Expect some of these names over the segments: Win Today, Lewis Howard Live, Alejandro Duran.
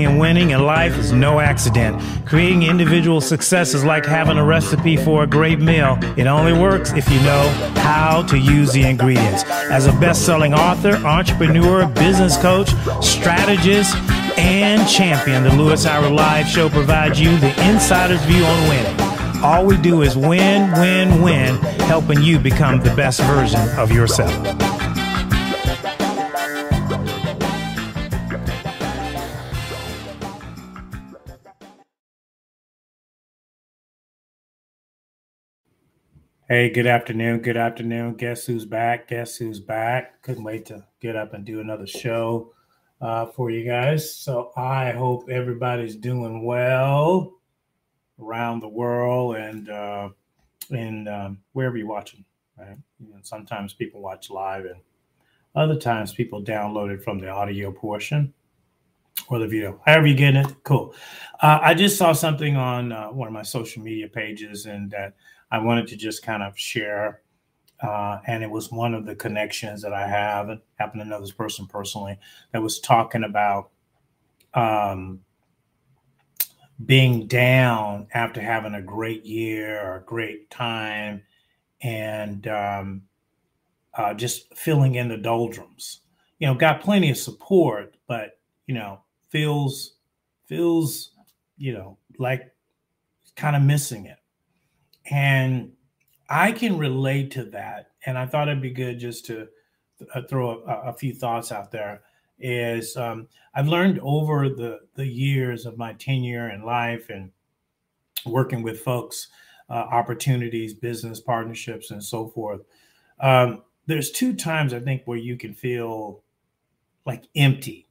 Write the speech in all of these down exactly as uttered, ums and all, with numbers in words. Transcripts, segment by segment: and winning in life is no accident. Creating individual success is like having a recipe for a great meal. It only works if you know how to use the ingredients. As a best-selling author, entrepreneur, business coach, strategist, and champion, the Lewis Howard Live show provides you the insider's view on winning. All we do is win, win, win, helping you become the best version of yourself. Hey, good afternoon. Good afternoon. Guess who's back? Guess who's back? Couldn't wait to get up and do another show uh, for you guys. So I hope everybody's doing well around the world and uh, and um, wherever you're watching. Right? You know, sometimes people watch live and other times people download it from the audio portion or the video. However you're getting it, cool. Uh, I just saw something on uh, one of my social media pages and that I wanted to just kind of share, uh, and it was one of the connections that I have, and happened to know this person personally, that was talking about um, being down after having a great year or a great time and um, uh, just feeling in the doldrums. You know, got plenty of support, but, you know, feels, feels, you know, like kind of missing it. And I can relate to that. And I thought it'd be good just to th- throw a, a few thoughts out there is um, I've learned over the, the years of my tenure in life and working with folks, uh, opportunities, business partnerships, and so forth. Um, there's two times I think where you can feel like empty,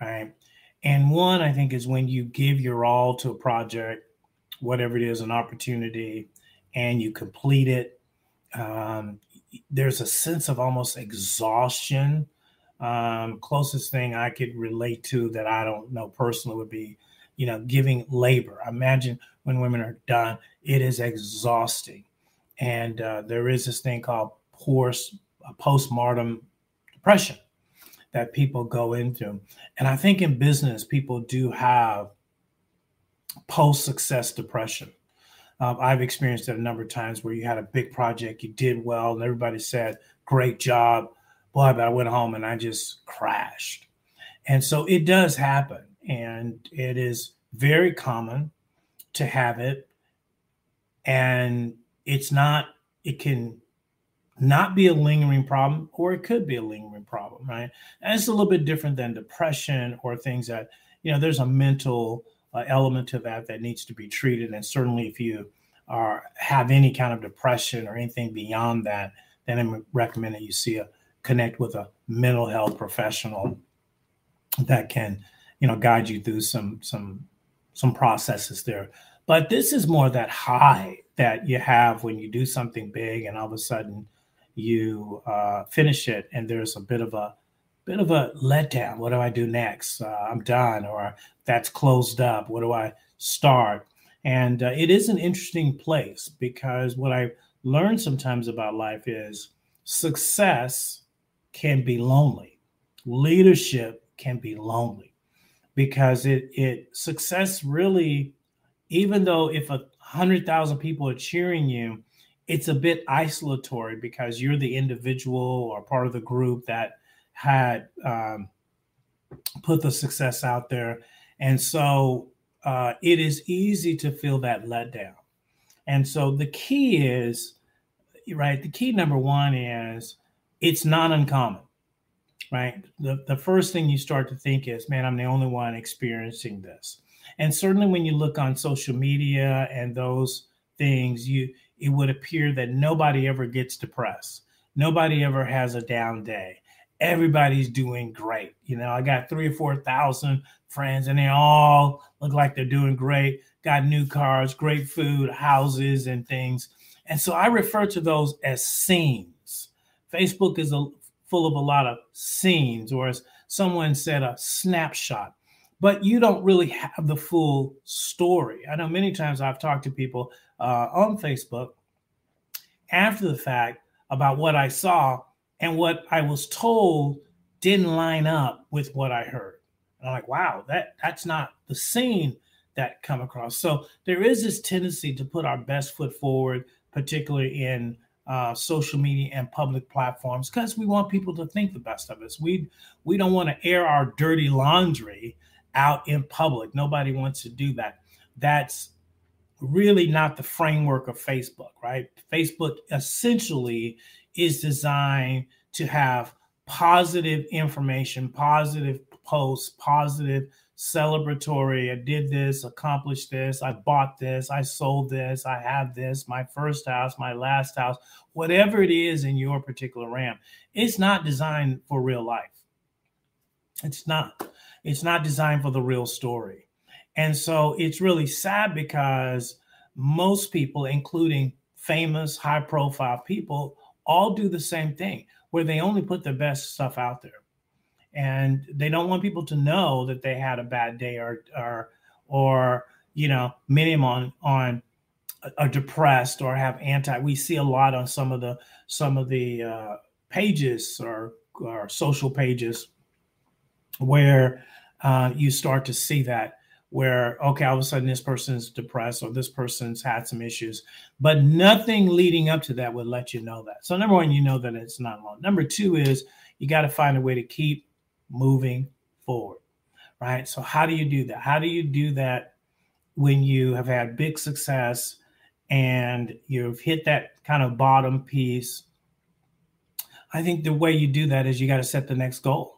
right? And one, I think, is when you give your all to a project, whatever it is, an opportunity, and you complete it, um, there's a sense of almost exhaustion. Um, closest thing I could relate to that I don't know personally would be, you know, giving labor. Imagine when women are done, it is exhausting. And uh, there is this thing called postpartum depression that people go into. And I think in business, people do have post-success depression. Um, I've experienced it a number of times where you had a big project, you did well, and everybody said, great job. Boy, but I went home and I just crashed. And so it does happen. And it is very common to have it. And it's not, it can not be a lingering problem, or it could be a lingering problem, right? And it's a little bit different than depression or things that, you know, there's a mental Uh, element to that that needs to be treated. And certainly if you are have any kind of depression or anything beyond that, then I recommend that you see a connect with a mental health professional that can, you know, guide you through some some some processes there. But this is more that high that you have when you do something big and all of a sudden you uh, finish it and there's a bit of a bit of a letdown. What do I do next? Uh, I'm done, or that's closed up. What do I start? And uh, it is an interesting place because what I learned sometimes about life is success can be lonely. Leadership can be lonely because it, it success really, even though if a hundred thousand people are cheering you, it's a bit isolatory because you're the individual or part of the group that had um, put the success out there. And so uh, it is easy to feel that letdown. And so the key is, right, the key number one is it's not uncommon, right? The, the first thing you start to think is, man, I'm the only one experiencing this. And certainly when you look on social media and those things, you it would appear that nobody ever gets depressed. Nobody ever has a down day. Everybody's doing great. You know, I got three or four thousand friends and they all look like they're doing great. Got new cars, great food, houses and things. And so I refer to those as scenes. Facebook is a, full of a lot of scenes, or as someone said, a snapshot. But you don't really have the full story. I know many times I've talked to people uh, on Facebook after the fact about what I saw, and what I was told didn't line up with what I heard. And I'm like, wow, that that's not the scene that come across. So there is this tendency to put our best foot forward, particularly in uh, social media and public platforms, because we want people to think the best of us. We we don't want to air our dirty laundry out in public. Nobody wants to do that. That's really not the framework of Facebook, right? Facebook essentially is designed to have positive information, positive posts, positive celebratory. I did this, accomplished this, I bought this, I sold this, I have this, my first house, my last house, whatever it is in your particular RAM. It's not designed for real life. It's not. It's not designed for the real story. And so it's really sad because most people, including famous, high-profile people, all do the same thing, where they only put their best stuff out there. And they don't want people to know that they had a bad day or, or, or you know, many of them on, on are depressed or have anti. We see a lot on some of the some of the uh, pages or, or social pages where uh, you start to see that, where, okay, all of a sudden this person's depressed or this person's had some issues, but nothing leading up to that would let you know that. So number one, you know that it's not long. Number two is you got to find a way to keep moving forward, right? So how do you do that? How do you do that when you have had big success and you've hit that kind of bottom piece? I think the way you do that is you got to set the next goal.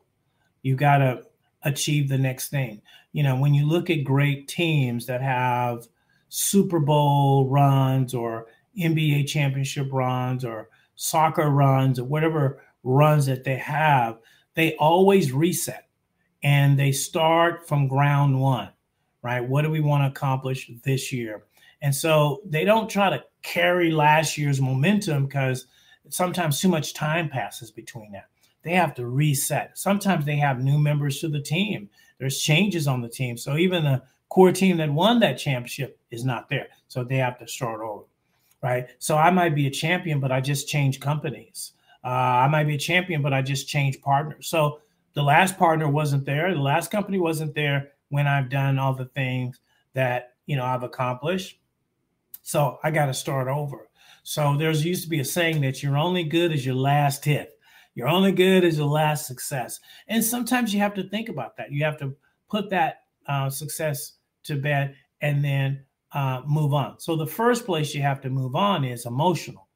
You got to achieve the next thing. You know, when you look at great teams that have Super Bowl runs or N B A championship runs or soccer runs or whatever runs that they have, they always reset and they start from ground one, right? What do we want to accomplish this year? And so they don't try to carry last year's momentum because sometimes too much time passes between that. They have to reset. Sometimes they have new members to the team. There's changes on the team. So even the core team that won that championship is not there. So they have to start over, right? So I might be a champion, but I just change companies. Uh, I might be a champion, but I just change partners. So the last partner wasn't there. The last company wasn't there when I've done all the things that, you know, I've accomplished. So I got to start over. So there's used to be a saying that you're only good as your last hit. You're only good as your last success. And sometimes you have to think about that. You have to put that uh, success to bed and then uh, move on. So the first place you have to move on is emotional,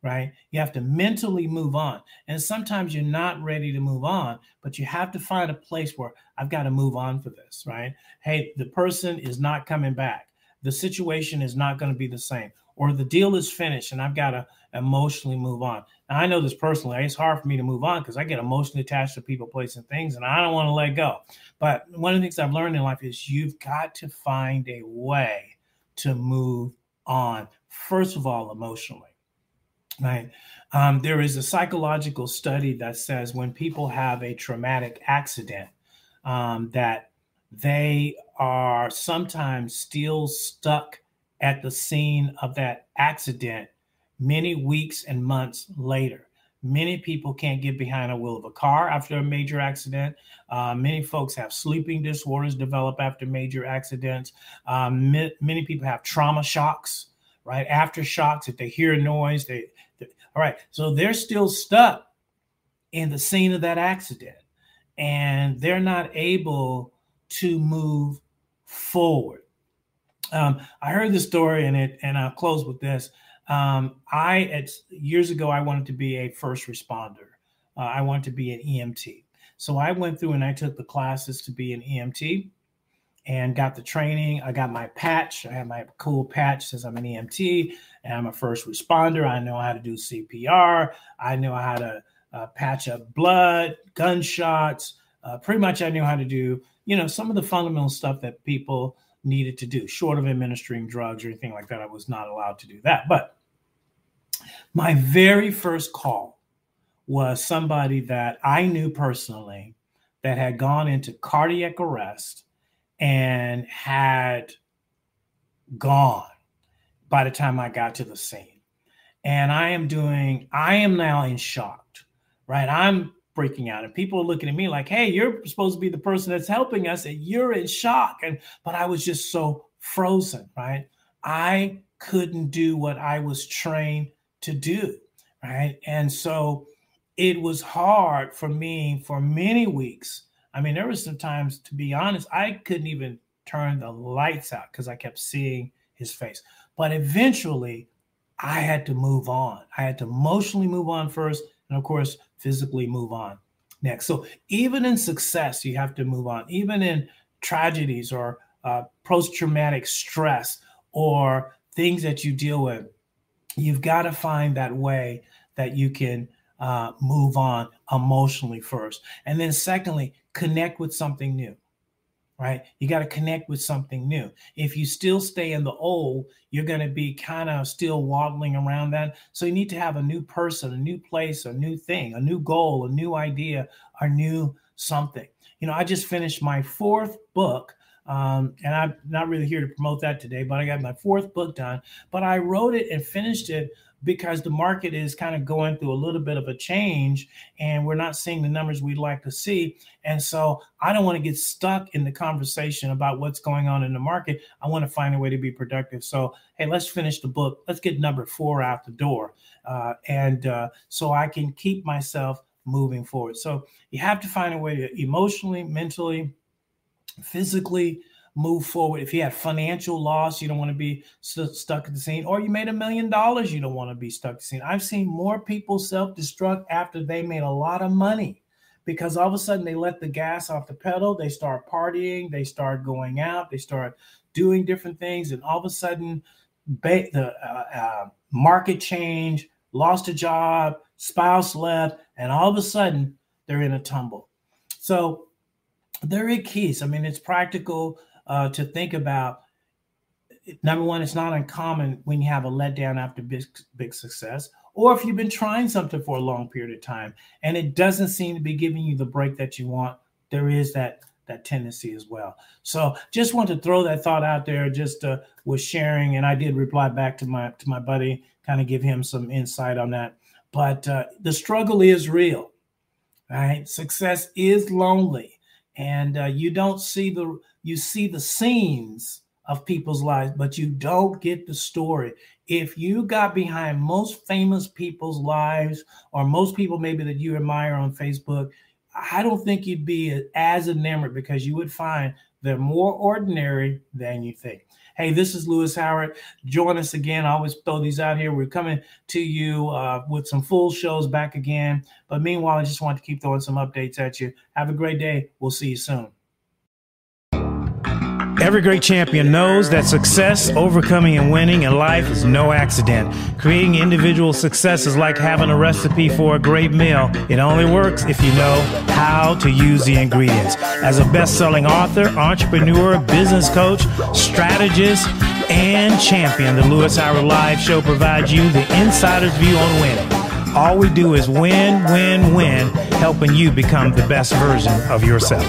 right? You have to mentally move on. And sometimes you're not ready to move on, but you have to find a place where I've got to move on for this, right? Hey, the person is not coming back. The situation is not going to be the same, or the deal is finished and I've got to emotionally move on. Now, I know this personally. It's hard for me to move on because I get emotionally attached to people, places, and things, and I don't want to let go. But one of the things I've learned in life is you've got to find a way to move on, first of all, emotionally. Right? Um, there is a psychological study that says when people have a traumatic accident, um, that they are sometimes still stuck at the scene of that accident many weeks and months later. Many people can't get behind a wheel of a car after a major accident. Uh, many folks have sleeping disorders develop after major accidents. Um, mi- many people have trauma shocks, right? Aftershocks, if they hear a noise, they, they, all right. So they're still stuck in the scene of that accident and they're not able to move forward. Um, I heard this story and it, and I'll close with this. Um, I, at, years ago, I wanted to be a first responder. Uh, I wanted to be an E M T. So I went through and I took the classes to be an E M T and got the training. I got my patch. I had my cool patch says I'm an E M T and I'm a first responder. I know how to do C P R. I know how to uh, patch up blood, gunshots. Uh, pretty much I knew how to do, you know, some of the fundamental stuff that people needed to do, short of administering drugs or anything like that. I was not allowed to do that. But my very first call was somebody that I knew personally that had gone into cardiac arrest and had gone by the time I got to the scene. And I am doing, I am now in shock, right? I'm breaking out. And people are looking at me like, hey, you're supposed to be the person that's helping us and you're in shock. And but I was just so frozen, right? I couldn't do what I was trained to do, right? And so it was hard for me for many weeks. I mean, there were some times, to be honest, I couldn't even turn the lights out because I kept seeing his face. But eventually, I had to move on. I had to emotionally move on first, and of course, physically move on next. So even in success, you have to move on. Even in tragedies or uh, post-traumatic stress or things that you deal with, you've got to find that way that you can uh, move on emotionally first. And then secondly, connect with something new. Right? You got to connect with something new. If you still stay in the old, you're going to be kind of still waddling around that. So you need to have a new person, a new place, a new thing, a new goal, a new idea, a new something. You know, I just finished my fourth book, um, and I'm not really here to promote that today, but I got my fourth book done. But I wrote it and finished it because the market is kind of going through a little bit of a change and we're not seeing the numbers we'd like to see. And so I don't want to get stuck in the conversation about what's going on in the market. I want to find a way to be productive. So, hey, let's finish the book. Let's get number four out the door. Uh, and uh, so I can keep myself moving forward. So you have to find a way to emotionally, mentally, physically move forward. If you had financial loss, you don't want to be st- stuck at the scene, or you made a million dollars, you don't want to be stuck at the scene. I've seen more people self-destruct after they made a lot of money because all of a sudden they let the gas off the pedal. They start partying. They start going out. They start doing different things. And all of a sudden ba- the uh, uh, market change, lost a job, spouse left, and all of a sudden they're in a tumble. So there are keys. I mean, it's practical. Uh, to think about, number one, it's not uncommon when you have a letdown after big, big success, or if you've been trying something for a long period of time and it doesn't seem to be giving you the break that you want, there is that that tendency as well. So just want to throw that thought out there, just uh, was sharing, and I did reply back to my to my buddy, kind of give him some insight on that. But uh, the struggle is real, right? Success is lonely, and uh, you don't see the You see the scenes of people's lives, but you don't get the story. If you got behind most famous people's lives, or most people maybe that you admire on Facebook, I don't think you'd be as enamored because you would find they're more ordinary than you think. Hey, this is Lewis Howard. Join us again. I always throw these out here. We're coming to you uh, with some full shows back again. But meanwhile, I just want to keep throwing some updates at you. Have a great day. We'll see you soon. Every great champion knows that success, overcoming and winning in life is no accident. Creating individual success is like having a recipe for a great meal. It only works if you know how to use the ingredients. As a best-selling author, entrepreneur, business coach, strategist, and champion, the Lewis Howard Live Show provides you the insider's view on winning. All we do is win, win, win, helping you become the best version of yourself.